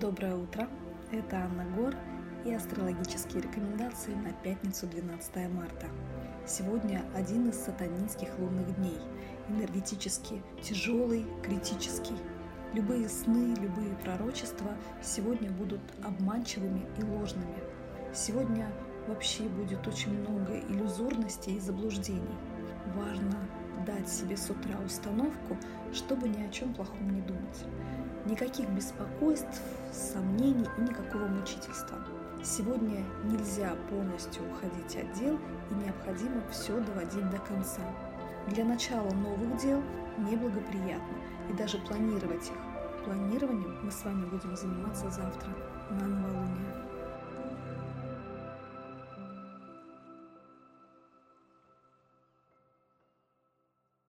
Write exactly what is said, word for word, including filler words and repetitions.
Доброе утро, это Анна Гор и астрологические рекомендации на пятницу двенадцатое марта. Сегодня один из сатанинских лунных дней, энергетически тяжелый, критический. Любые сны, любые пророчества сегодня будут обманчивыми и ложными. Сегодня вообще будет очень много иллюзорности и заблуждений. Важно дать себе с утра установку, чтобы ни о чем плохом не думать. Никаких беспокойств, сомнений и никакого мучительства. Сегодня нельзя полностью уходить от дел и необходимо все доводить до конца. Для начала новых дел неблагоприятно и даже планировать их. Планированием мы с вами будем заниматься завтра на новолуние.